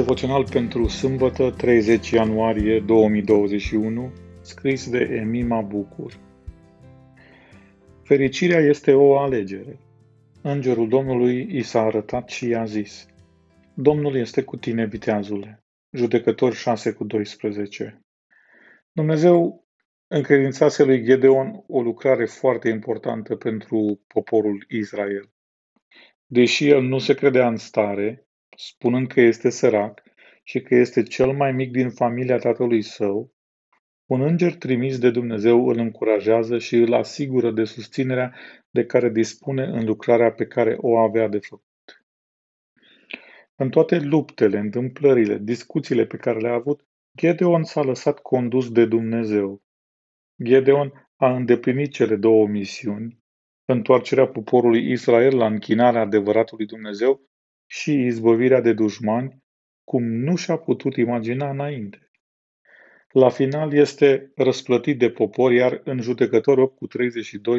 Devoțional pentru sâmbătă, 30 ianuarie 2021, scris de Emi Mabucur. Fericirea este o alegere. Îngerul Domnului i s-a arătat și i-a zis: Domnul este cu tine, viteazule. Judecători 6:12. Dumnezeu încredințase lui Ghedeon o lucrare foarte importantă pentru poporul Israel. Deși el nu se credea în stare, spunând că este sărac și că este cel mai mic din familia tatălui său, un înger trimis de Dumnezeu îl încurajează și îl asigură de susținerea de care dispune în lucrarea pe care o avea de făcut. În toate luptele, întâmplările, discuțiile pe care le-a avut, Ghedeon s-a lăsat condus de Dumnezeu. Ghedeon a îndeplinit cele două misiuni: întoarcerea poporului Israel la închinarea adevăratului Dumnezeu și izbăvirea de dușmani, cum nu și-a putut imagina înainte. La final este răsplătit de popor, iar în Judecători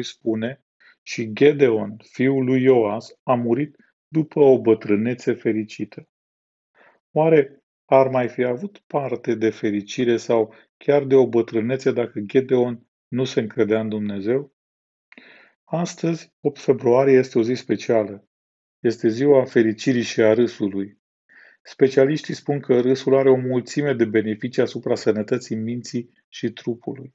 8:32 spune: și Ghedeon, fiul lui Ioas, a murit după o bătrânețe fericită. Oare ar mai fi avut parte de fericire sau chiar de o bătrânețe dacă Ghedeon nu se încredea în Dumnezeu? Astăzi, 8 februarie, este o zi specială. Este ziua fericirii și a râsului. Specialiștii spun că râsul are o mulțime de beneficii asupra sănătății minții și trupului.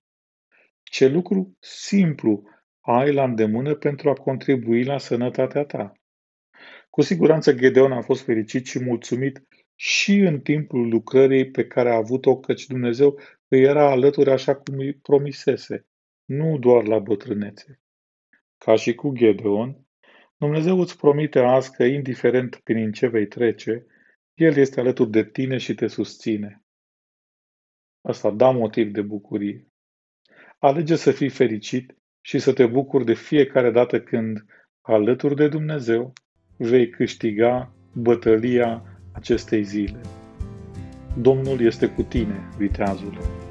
Ce lucru simplu ai la îndemână pentru a contribui la sănătatea ta? Cu siguranță Ghedeon a fost fericit și mulțumit și în timpul lucrării pe care a avut-o, căci Dumnezeu îi era alături așa cum îi promisese, nu doar la bătrânețe. Ca și cu Ghedeon, Dumnezeu îți promite azi că, indiferent prin ce vei trece, El este alături de tine și te susține. Asta dă motiv de bucurie. Alege să fii fericit și să te bucuri de fiecare dată când, alături de Dumnezeu, vei câștiga bătălia acestei zile. Domnul este cu tine, viteazule.